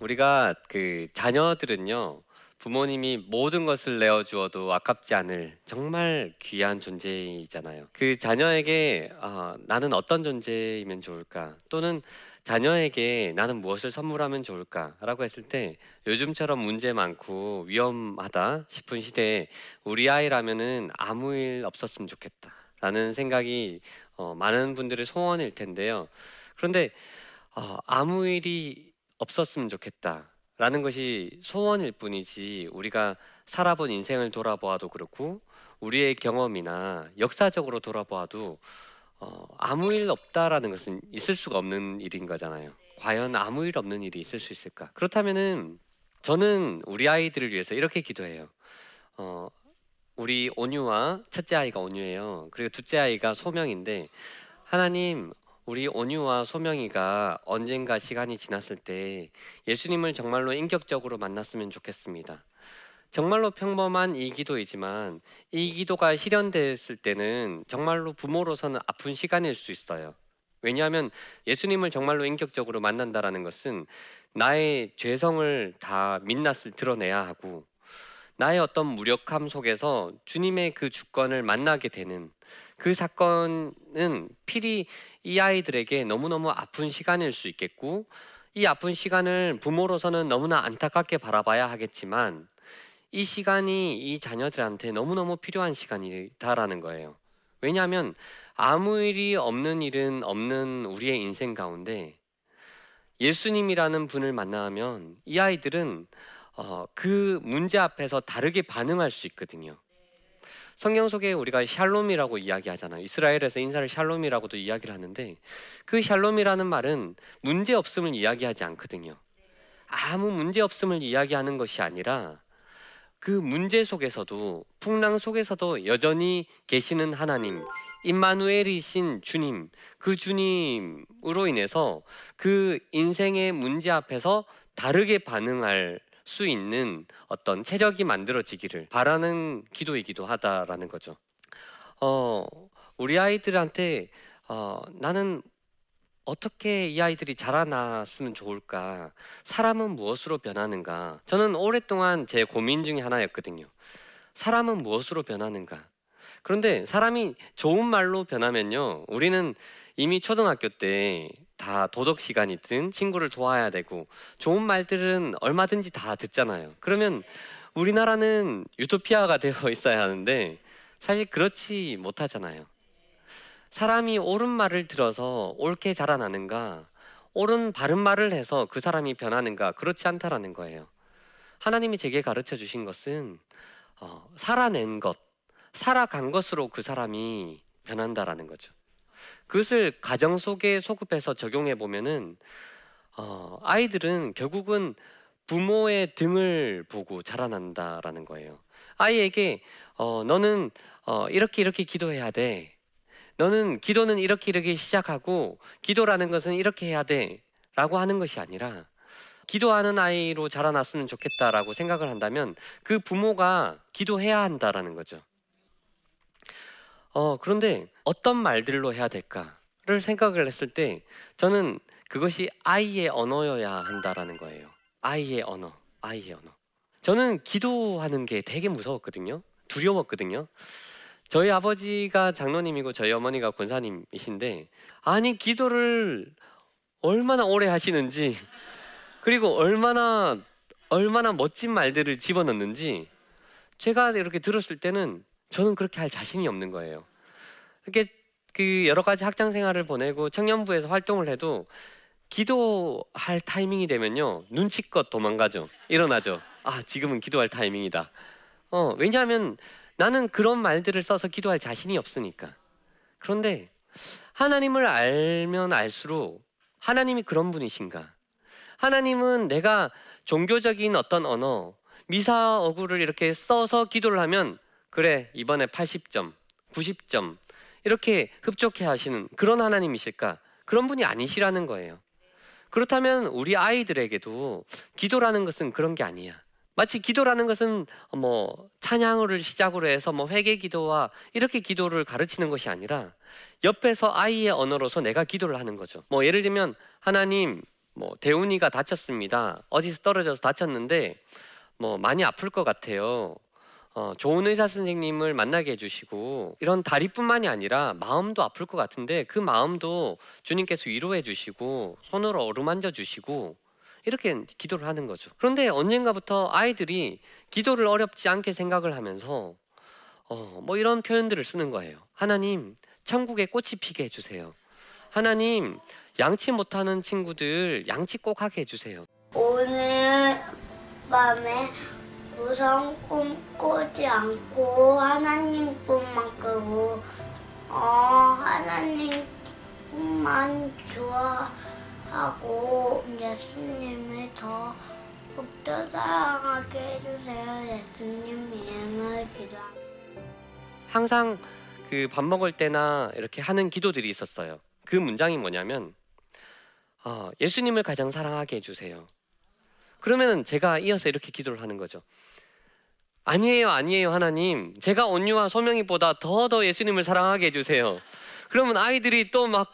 우리가 그 자녀들은요, 부모님이 모든 것을 내어주어도 아깝지 않을 정말 귀한 존재이잖아요. 그 자녀에게 나는 어떤 존재이면 좋을까, 또는 자녀에게 나는 무엇을 선물하면 좋을까 라고 했을 때, 요즘처럼 문제 많고 위험하다 싶은 시대에 우리 아이라면은 아무 일 없었으면 좋겠다 라는 생각이 많은 분들의 소원일 텐데요. 그런데 아무 일이 없었으면 좋겠다 라는 것이 소원일 뿐이지, 우리가 살아본 인생을 돌아보아도 그렇고 우리의 경험이나 역사적으로 돌아보아도 아무 일 없다라는 것은 있을 수가 없는 일인 거잖아요. 과연 아무 일 없는 일이 있을 수 있을까? 그렇다면은 저는 우리 아이들을 위해서 이렇게 기도해요. 우리 온유와 첫째 아이가 온유예요. 그리고 둘째 아이가 소명인데, 하나님, 우리 온유와 소명이가 언젠가 시간이 지났을 때 예수님을 정말로 인격적으로 만났으면 좋겠습니다. 정말로 평범한 이 기도이지만, 이 기도가 실현됐을 때는 정말로 부모로서는 아픈 시간일 수 있어요. 왜냐하면 예수님을 정말로 인격적으로 만난다라는 것은 나의 죄성을 다 민낯을 드러내야 하고, 나의 어떤 무력함 속에서 주님의 그 주권을 만나게 되는 그 사건은 필히 이 아이들에게 너무너무 아픈 시간일 수 있겠고, 이 아픈 시간을 부모로서는 너무나 안타깝게 바라봐야 하겠지만, 이 시간이 이 자녀들한테 너무너무 필요한 시간이다라는 거예요. 왜냐하면 아무 일이 없는 일은 없는 우리의 인생 가운데 예수님이라는 분을 만나면 이 아이들은 그 문제 앞에서 다르게 반응할 수 있거든요. 성경 속에 우리가 샬롬이라고 이야기하잖아요. 이스라엘에서 인사를 샬롬이라고도 이야기를 하는데, 그 샬롬이라는 말은 문제 없음을 이야기하지 않거든요. 아무 문제 없음을 이야기하는 것이 아니라, 그 문제 속에서도, 풍랑 속에서도 여전히 계시는 하나님, 임마누엘이신 주님, 그 주님으로 인해서 그 인생의 문제 앞에서 다르게 반응할 수 있는 어떤 체력이 만들어지기를 바라는 기도이기도 하다라는 거죠. 우리 아이들한테 나는 어떻게 이 아이들이 자라났으면 좋을까? 사람은 무엇으로 변하는가? 저는 오랫동안 제 고민 중에 하나였거든요. 사람은 무엇으로 변하는가? 그런데 사람이 좋은 말로 변하면요, 우리는 이미 초등학교 때 다 도덕 시간이 든 친구를 도와야 되고, 좋은 말들은 얼마든지 다 듣잖아요. 그러면 우리나라는 유토피아가 되어 있어야 하는데 사실 그렇지 못하잖아요. 사람이 옳은 말을 들어서 옳게 자라나는가, 옳은 바른 말을 해서 그 사람이 변하는가, 그렇지 않다라는 거예요. 하나님이 제게 가르쳐 주신 것은 살아낸 것, 살아간 것으로 그 사람이 변한다라는 거죠. 그것을 가정 속에 소급해서 적용해 보면은 아이들은 결국은 부모의 등을 보고 자라난다라는 거예요. 아이에게 너는 이렇게 이렇게 기도해야 돼, 너는 기도는 이렇게 이렇게 시작하고 기도라는 것은 이렇게 해야 돼 라고 하는 것이 아니라, 기도하는 아이로 자라났으면 좋겠다라고 생각을 한다면 그 부모가 기도해야 한다라는 거죠. 그런데 어떤 말들로 해야 될까를 생각을 했을 때, 저는 그것이 아이의 언어여야 한다라는 거예요. 아이의 언어. 저는 기도하는 게 되게 무서웠거든요. 두려웠거든요. 저희 아버지가 장로님이고 저희 어머니가 권사님이신데, 아니 기도를 얼마나 오래 하시는지, 그리고 얼마나 멋진 말들을 집어넣는지, 제가 이렇게 들었을 때는 저는 그렇게 할 자신이 없는 거예요. 이렇게 그 여러 가지 학창 생활을 보내고 청년부에서 활동을 해도 기도할 타이밍이 되면요, 눈치껏 도망가죠. 일어나죠. 지금은 기도할 타이밍이다. 왜냐하면 나는 그런 말들을 써서 기도할 자신이 없으니까. 그런데 하나님을 알면 알수록 하나님이 그런 분이신가, 하나님은 내가 종교적인 어떤 언어, 미사 어구를 이렇게 써서 기도를 하면 그래 이번에 80점, 90점 이렇게 흡족해 하시는 그런 하나님이실까? 그런 분이 아니시라는 거예요. 그렇다면 우리 아이들에게도 기도라는 것은 그런 게 아니야. 마치 기도라는 것은 찬양을 시작으로 해서 회개 기도와 이렇게 기도를 가르치는 것이 아니라, 옆에서 아이의 언어로서 내가 기도를 하는 거죠. 예를 들면, 하나님 대훈이가 다쳤습니다. 어디서 떨어져서 다쳤는데 많이 아플 것 같아요. 좋은 의사 선생님을 만나게 해주시고, 이런 다리뿐만이 아니라 마음도 아플 것 같은데 그 마음도 주님께서 위로해 주시고 손으로 어루만져 주시고, 이렇게 기도를 하는 거죠. 그런데 언젠가부터 아이들이 기도를 어렵지 않게 생각을 하면서 이런 표현들을 쓰는 거예요. 하나님, 천국에 꽃이 피게 해주세요. 하나님, 양치 못하는 친구들 양치 꼭 하게 해주세요. 오늘 밤에 무서운 꿈 꾸지 않고 하나님 꿈만 꾸고 하나님 꿈만 좋아하고 예수님을 더 복도 사랑하게 해주세요. 예수님 이름을 기도합니다. 항상 그 밥 먹을 때나 이렇게 하는 기도들이 있었어요. 그 문장이 뭐냐면 예수님을 가장 사랑하게 해주세요. 그러면 제가 이어서 이렇게 기도를 하는 거죠. 아니에요, 아니에요, 하나님, 제가 온유와 소명이보다 더 예수님을 사랑하게 해주세요. 그러면 아이들이 또 막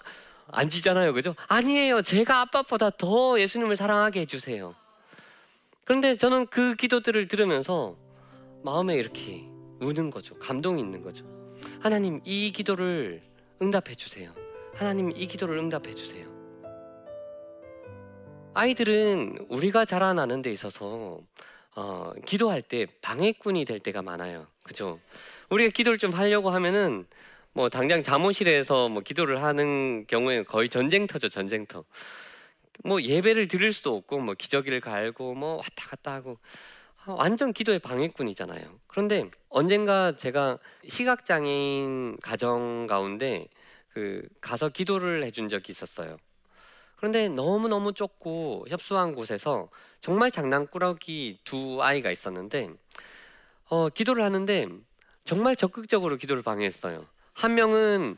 앉히잖아요, 그죠? 아니에요, 제가 아빠보다 더 예수님을 사랑하게 해주세요. 그런데 저는 그 기도들을 들으면서 마음에 이렇게 우는 거죠. 감동이 있는 거죠. 하나님, 이 기도를 응답해 주세요. 하나님, 이 기도를 응답해 주세요. 아이들은 우리가 자라나는 데 있어서 기도할 때 방해꾼이 될 때가 많아요, 그죠? 우리가 기도를 좀 하려고 하면은 당장 잠옷실에서 기도를 하는 경우에는 거의 전쟁터죠, 전쟁터. 예배를 드릴 수도 없고 기저귀를 갈고 왔다 갔다 하고 완전 기도의 방해꾼이잖아요. 그런데 언젠가 제가 시각장애인 가정 가운데 가서 기도를 해준 적이 있었어요. 그런데 너무너무 좁고 협소한 곳에서 정말 장난꾸러기 두 아이가 있었는데 기도를 하는데 정말 적극적으로 기도를 방해했어요. 한 명은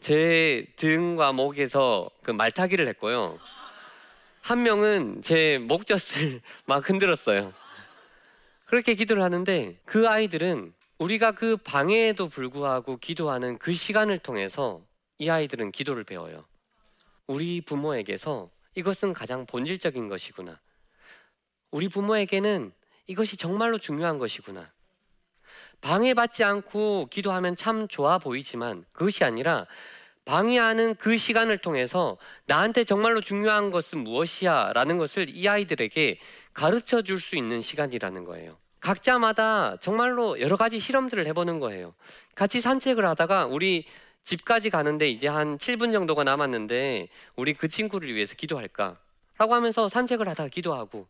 제 등과 목에서 말타기를 했고요, 한 명은 제 목젖을 막 흔들었어요. 그렇게 기도를 하는데 그 아이들은 우리가 그 방해에도 불구하고 기도하는 그 시간을 통해서 이 아이들은 기도를 배워요. 우리 부모에게서 이것은 가장 본질적인 것이구나, 우리 부모에게는 이것이 정말로 중요한 것이구나, 방해받지 않고 기도하면 참 좋아 보이지만 그것이 아니라 방해하는 그 시간을 통해서 나한테 정말로 중요한 것은 무엇이야 라는 것을 이 아이들에게 가르쳐 줄 수 있는 시간이라는 거예요. 각자마다 정말로 여러 가지 실험들을 해보는 거예요. 같이 산책을 하다가 우리 집까지 가는데 이제 한 7분 정도가 남았는데 우리 그 친구를 위해서 기도할까? 라고 하면서 산책을 하다가 기도하고,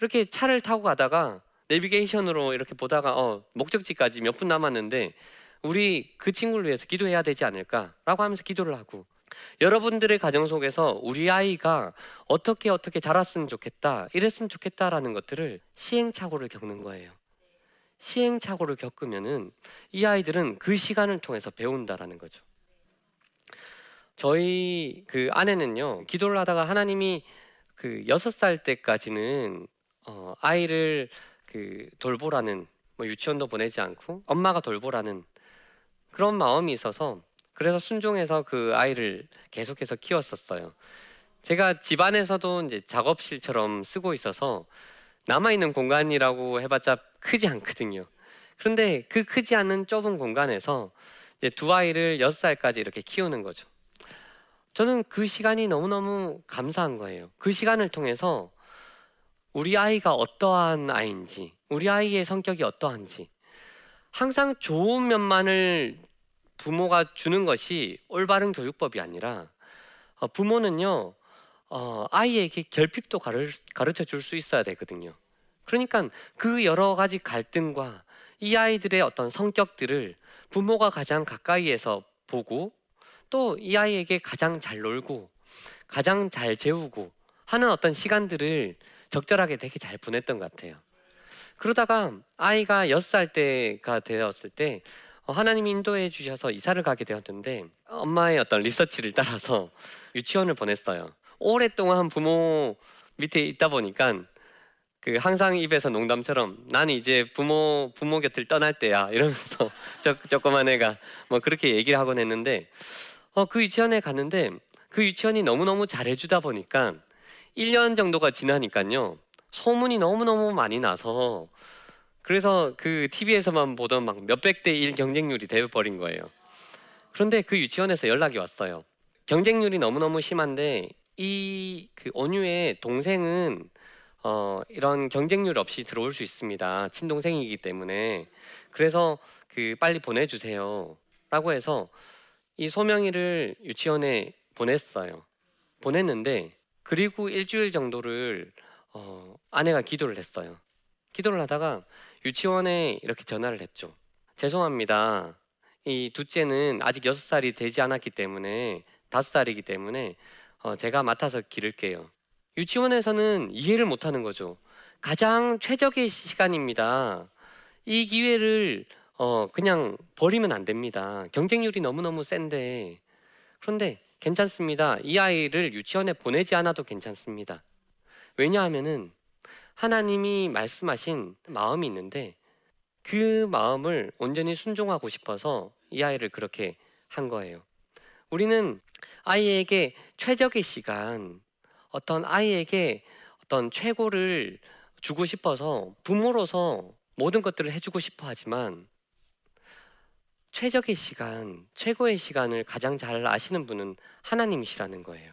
이렇게 차를 타고 가다가 내비게이션으로 이렇게 보다가 목적지까지 몇 분 남았는데 우리 그 친구를 위해서 기도해야 되지 않을까? 라고 하면서 기도를 하고, 여러분들의 가정 속에서 우리 아이가 어떻게 자랐으면 좋겠다, 이랬으면 좋겠다라는 것들을 시행착오를 겪는 거예요. 시행착오를 겪으면은 이 아이들은 그 시간을 통해서 배운다라는 거죠. 저희 그 아내는요, 기도를 하다가 하나님이 6살 때까지는 아이를 돌보라는, 유치원도 보내지 않고 엄마가 돌보라는 그런 마음이 있어서, 그래서 순종해서 그 아이를 계속해서 키웠었어요. 제가 집안에서도 이제 작업실처럼 쓰고 있어서 남아있는 공간이라고 해봤자 크지 않거든요. 그런데 그 크지 않은 좁은 공간에서 이제 두 아이를 6살까지 이렇게 키우는 거죠. 저는 그 시간이 너무너무 감사한 거예요. 그 시간을 통해서 우리 아이가 어떠한 아이인지, 우리 아이의 성격이 어떠한지, 항상 좋은 면만을 부모가 주는 것이 올바른 교육법이 아니라, 부모는요 아이에게 결핍도 가르쳐 줄 수 있어야 되거든요. 그러니까 그 여러 가지 갈등과 이 아이들의 어떤 성격들을 부모가 가장 가까이에서 보고, 또 이 아이에게 가장 잘 놀고 가장 잘 재우고 하는 어떤 시간들을 적절하게 되게 잘 보냈던 것 같아요. 그러다가 아이가 6살 때가 되었을 때 하나님이 인도해 주셔서 이사를 가게 되었는데, 엄마의 어떤 리서치를 따라서 유치원을 보냈어요. 오랫동안 부모 밑에 있다 보니까 항상 입에서 농담처럼 나는 이제 부모 곁을 떠날 때야 이러면서 조그만 애가 그렇게 얘기를 하곤 했는데, 그 유치원에 갔는데 그 유치원이 너무너무 잘해주다 보니까 1년 정도가 지나니까요 소문이 너무너무 많이 나서, 그래서 그 TV에서만 보던 막 몇백 대 1 경쟁률이 돼버린 거예요. 그런데 그 유치원에서 연락이 왔어요. 경쟁률이 너무너무 심한데 이 그 온유의 동생은 이런 경쟁률 없이 들어올 수 있습니다. 친동생이기 때문에. 그래서 그 빨리 보내주세요 라고 해서 이 소명이를 유치원에 보냈어요. 보냈는데 그리고 일주일 정도를 아내가 기도를 했어요. 기도를 하다가 유치원에 이렇게 전화를 했죠. 죄송합니다. 이 둘째는 아직 6살이 되지 않았기 때문에 5살이기 때문에 제가 맡아서 기를게요. 유치원에서는 이해를 못하는 거죠. 가장 최적의 시간입니다. 이 기회를 그냥 버리면 안 됩니다. 경쟁률이 너무너무 센데. 그런데 괜찮습니다. 이 아이를 유치원에 보내지 않아도 괜찮습니다. 왜냐하면은 하나님이 말씀하신 마음이 있는데 그 마음을 온전히 순종하고 싶어서 이 아이를 그렇게 한 거예요. 우리는 아이에게 최적의 시간, 어떤 아이에게 어떤 최고를 주고 싶어서 부모로서 모든 것들을 해주고 싶어 하지만 최적의 시간, 최고의 시간을 가장 잘 아시는 분은 하나님이시라는 거예요.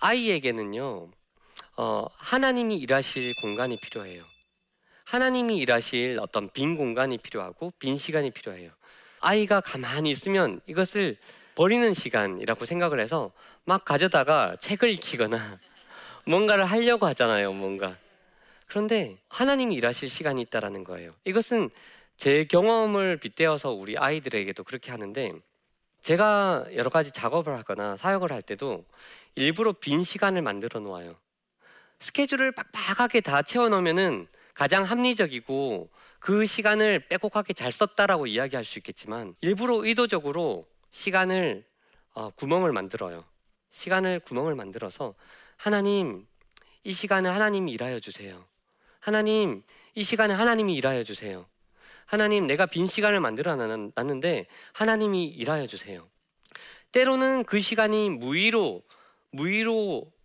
아이에게는요 하나님이 일하실 공간이 필요해요. 하나님이 일하실 어떤 빈 공간이 필요하고 빈 시간이 필요해요. 아이가 가만히 있으면 이것을 버리는 시간이라고 생각을 해서 막 가져다가 책을 읽히거나 뭔가를 하려고 하잖아요. 뭔가. 그런데 하나님이 일하실 시간이 있다라는 거예요. 이것은 제 경험을 빗대어서 우리 아이들에게도 그렇게 하는데, 제가 여러 가지 작업을 하거나 사역을 할 때도 일부러 빈 시간을 만들어 놓아요. 스케줄을 빡빡하게 다 채워놓으면은 가장 합리적이고 그 시간을 빼곡하게 잘 썼다라고 이야기할 수 있겠지만, 일부러 의도적으로 시간을 구멍을 만들어요. 시간을 구멍을 만들어서 하나님 이 시간에 하나님이 일하여 주세요. 하나님 이 시간에 하나님이 일하여 주세요. 하나님 내가 빈 시간을 만들어 놨는데 하나님이 일하여 주세요. 때로는 그 시간이 무의로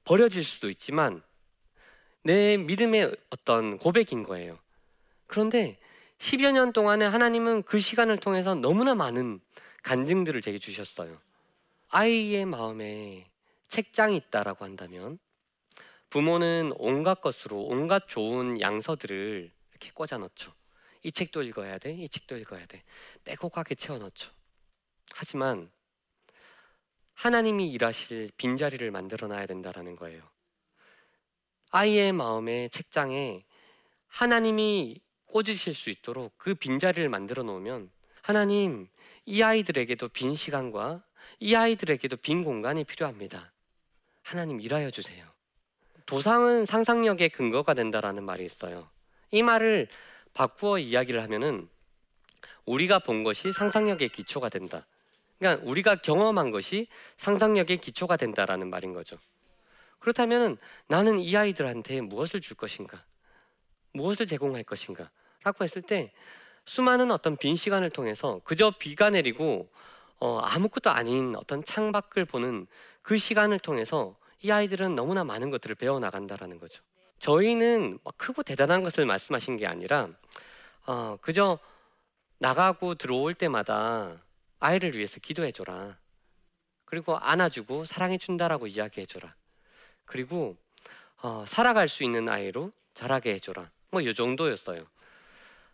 버려질 수도 있지만 내 믿음의 어떤 고백인 거예요. 그런데 10여 년 동안에 하나님은 그 시간을 통해서 너무나 많은 간증들을 제게 주셨어요. 아이의 마음에 책장이 있다라고 한다면 부모는 온갖 것으로 온갖 좋은 양서들을 이렇게 꽂아 넣죠. 이 책도 읽어야 돼, 이 책도 읽어야 돼. 빼곡하게 채워 넣죠. 하지만 하나님이 일하실 빈자리를 만들어 놔야 된다라는 거예요. 아이의 마음의 책장에 하나님이 꽂으실 수 있도록 그 빈자리를 만들어 놓으면, 하나님 이 아이들에게도 빈 시간과 이 아이들에게도 빈 공간이 필요합니다. 하나님 일하여 주세요. 도상은 상상력의 근거가 된다라는 말이 있어요. 이 말을 바꾸어 이야기를 하면은 우리가 본 것이 상상력의 기초가 된다. 그러니까 우리가 경험한 것이 상상력의 기초가 된다라는 말인 거죠. 그렇다면 나는 이 아이들한테 무엇을 줄 것인가? 무엇을 제공할 것인가? 라고 했을 때 수많은 어떤 빈 시간을 통해서 그저 비가 내리고 아무것도 아닌 어떤 창밖을 보는 그 시간을 통해서 이 아이들은 너무나 많은 것들을 배워나간다라는 거죠. 저희는 막 크고 대단한 것을 말씀하신 게 아니라 그저 나가고 들어올 때마다 아이를 위해서 기도해줘라. 그리고 안아주고 사랑해준다라고 이야기해줘라. 그리고 살아갈 수 있는 아이로 자라게 해줘라. 뭐 이 정도였어요.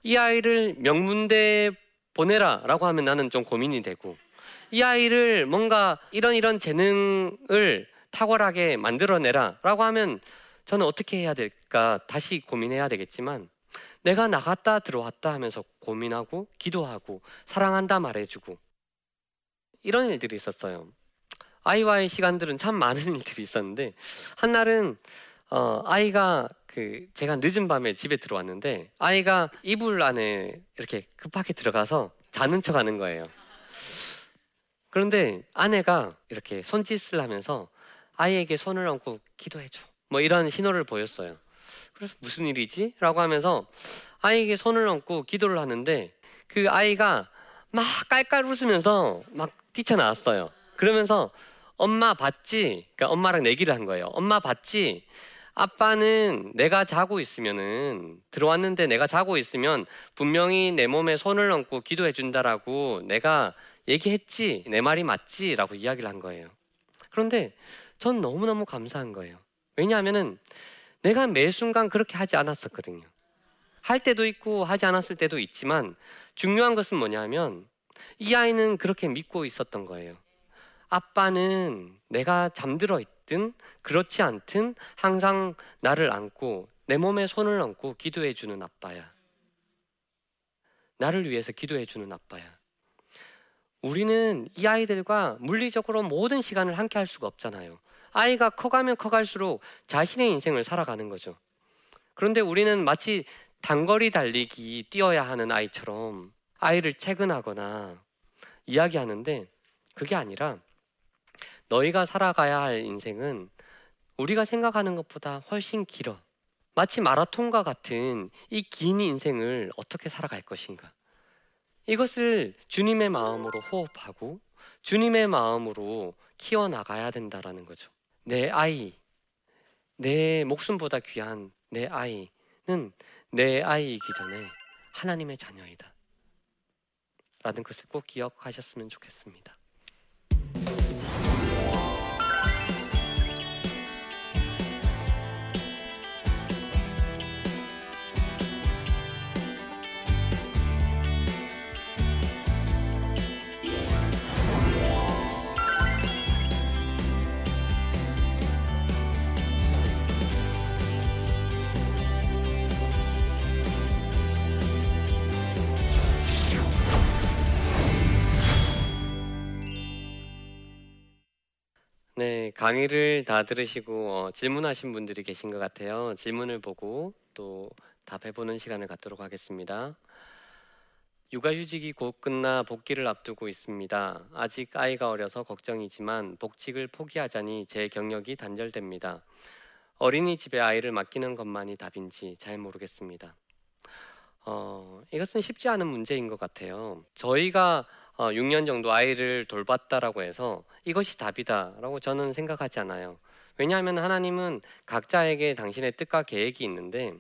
이 아이를 명문대에 보내라 라고 하면 나는 좀 고민이 되고, 이 아이를 뭔가 이런 재능을 탁월하게 만들어내라 라고 하면 저는 어떻게 해야 될까 다시 고민해야 되겠지만, 내가 나갔다 들어왔다 하면서 고민하고 기도하고 사랑한다 말해주고 이런 일들이 있었어요. 아이와의 시간들은 참 많은 일들이 있었는데, 한날은 아이가 제가 늦은 밤에 집에 들어왔는데 아이가 이불 안에 이렇게 급하게 들어가서 자는 척 하는 거예요. 그런데 아내가 이렇게 손짓을 하면서 아이에게 손을 얹고 기도해줘 뭐 이런 신호를 보였어요. 그래서 무슨 일이지? 라고 하면서 아이에게 손을 얹고 기도를 하는데 그 아이가 막 깔깔 웃으면서 막 뛰쳐나왔어요. 그러면서 엄마 봤지? 그러니까 엄마랑 내기를 한 거예요. 엄마 봤지? 아빠는 내가 자고 있으면은, 들어왔는데 내가 자고 있으면 분명히 내 몸에 손을 얹고 기도해 준다라고 내가 얘기했지, 내 말이 맞지 라고 이야기를 한 거예요. 그런데 전 너무너무 감사한 거예요. 왜냐하면은 내가 매 순간 그렇게 하지 않았었거든요. 할 때도 있고 하지 않았을 때도 있지만 중요한 것은 뭐냐면 이 아이는 그렇게 믿고 있었던 거예요. 아빠는 내가 잠들어 있든 그렇지 않든 항상 나를 안고 내 몸에 손을 얹고 기도해 주는 아빠야. 나를 위해서 기도해 주는 아빠야. 우리는 이 아이들과 물리적으로 모든 시간을 함께 할 수가 없잖아요. 아이가 커가면 커갈수록 자신의 인생을 살아가는 거죠. 그런데 우리는 마치 단거리 달리기 뛰어야 하는 아이처럼 아이를 체근하거나 이야기하는데, 그게 아니라 너희가 살아가야 할 인생은 우리가 생각하는 것보다 훨씬 길어. 마치 마라톤과 같은 이 긴 인생을 어떻게 살아갈 것인가, 이것을 주님의 마음으로 호흡하고 주님의 마음으로 키워나가야 된다라는 거죠. 내 아이, 내 목숨보다 귀한 내 아이는 내 아이이기 전에 하나님의 자녀이다 라는 것을 꼭 기억하셨으면 좋겠습니다. 네, 강의를 다 들으시고 질문하신 분들이 계신 것 같아요. 질문을 보고 또 답해보는 시간을 갖도록 하겠습니다. 육아휴직이 곧 끝나 복귀를 앞두고 있습니다. 아직 아이가 어려서 걱정이지만 복직을 포기하자니 제 경력이 단절됩니다. 어린이집에 아이를 맡기는 것만이 답인지 잘 모르겠습니다. 이것은 쉽지 않은 문제인 것 같아요. 저희가 6년 정도 아이를 돌봤다라고 해서 이것이 답이다라고 저는 생각하지 않아요. 왜냐하면 하나님은 각자에게 당신의 뜻과 계획이 있는데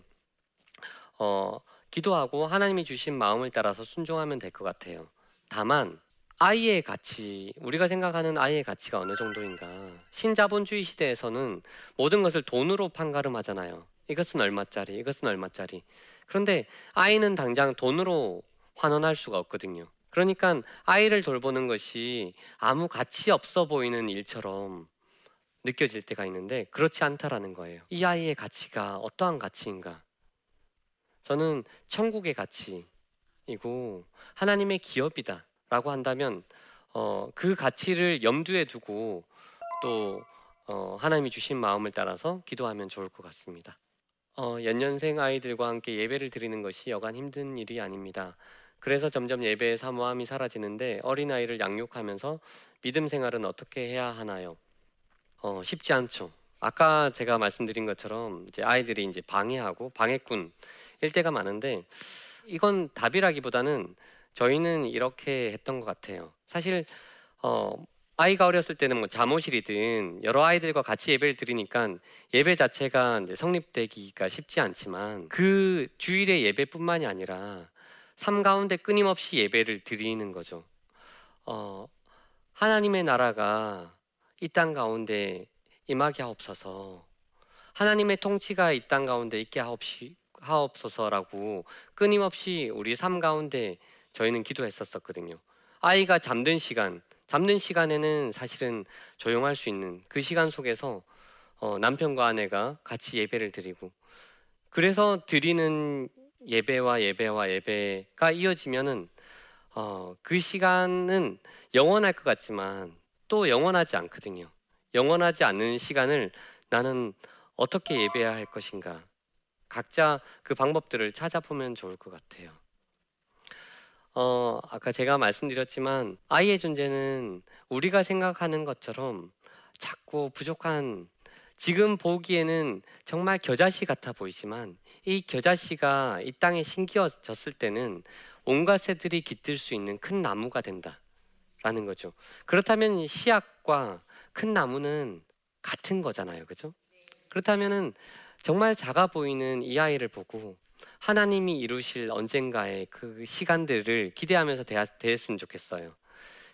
기도하고 하나님이 주신 마음을 따라서 순종하면 될 것 같아요. 다만 아이의 가치, 우리가 생각하는 아이의 가치가 어느 정도인가. 신자본주의 시대에서는 모든 것을 돈으로 판가름하잖아요. 이것은 얼마짜리, 이것은 얼마짜리. 그런데 아이는 당장 돈으로 환원할 수가 없거든요. 그러니까 아이를 돌보는 것이 아무 가치 없어 보이는 일처럼 느껴질 때가 있는데 그렇지 않다라는 거예요. 이 아이의 가치가 어떠한 가치인가? 저는 천국의 가치이고 하나님의 기업이다 라고 한다면 그 가치를 염두에 두고 또 하나님이 주신 마음을 따라서 기도하면 좋을 것 같습니다. 연년생 아이들과 함께 예배를 드리는 것이 여간 힘든 일이 아닙니다. 그래서 점점 예배의 사모함이 사라지는데 어린아이를 양육하면서 믿음 생활은 어떻게 해야 하나요? 쉽지 않죠. 아까 제가 말씀드린 것처럼 이제 아이들이 이제 방해하고 방해꾼 일 때가 많은데 이건 답이라기보다는 저희는 이렇게 했던 것 같아요. 사실 아이가 어렸을 때는 뭐 자모실이든 여러 아이들과 같이 예배를 드리니까 예배 자체가 이제 성립되기가 쉽지 않지만 그 주일의 예배뿐만이 아니라 삶 가운데 끊임없이 예배를 드리는 거죠. 하나님의 나라가 이 땅 가운데 임하게 하옵소서, 하나님의 통치가 이 땅 가운데 있게 하옵소서라고 끊임없이 우리 삶 가운데 저희는 기도했었거든요. 아이가 잠든 시간, 잠든 시간에는 사실은 조용할 수 있는 그 시간 속에서 남편과 아내가 같이 예배를 드리고, 그래서 드리는 예배가 이어지면은 그 시간은 영원할 것 같지만 또 영원하지 않거든요. 영원하지 않는 시간을 나는 어떻게 예배해야 할 것인가, 각자 그 방법들을 찾아보면 좋을 것 같아요. 아까 제가 말씀드렸지만 아이의 존재는 우리가 생각하는 것처럼 작고 부족한, 지금 보기에는 정말 겨자씨 같아 보이지만 이 겨자씨가 이 땅에 심겨졌을 때는 온갖 새들이 깃들 수 있는 큰 나무가 된다라는 거죠. 그렇다면 씨앗과 큰 나무는 같은 거잖아요, 그죠? 그렇다면은 정말 작아 보이는 이 아이를 보고 하나님이 이루실 언젠가의 그 시간들을 기대하면서 대했으면 좋겠어요.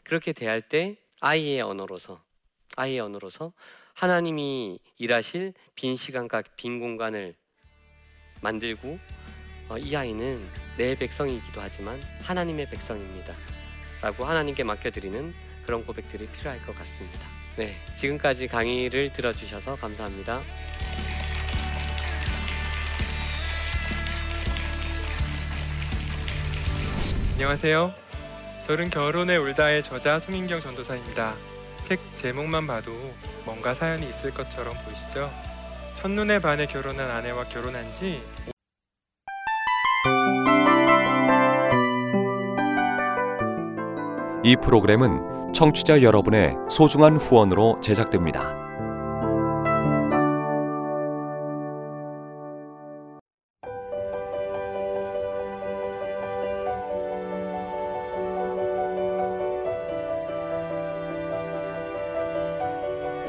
그렇게 대할 때 아이의 언어로서 하나님이 일하실 빈 시간과 빈 공간을 만들고, 이 아이는 내 백성이기도 하지만 하나님의 백성입니다 라고 하나님께 맡겨드리는 그런 고백들이 필요할 것 같습니다. 네, 지금까지 강의를 들어주셔서 감사합니다. 안녕하세요. 저는 결혼에 울다의 저자 송인경 전도사입니다. 책 제목만 봐도 뭔가 사연이 있을 것처럼 보이시죠? 첫눈에 반해 결혼한 아내와 결혼한 지 5... 이 프로그램은 청취자 여러분의 소중한 후원으로 제작됩니다.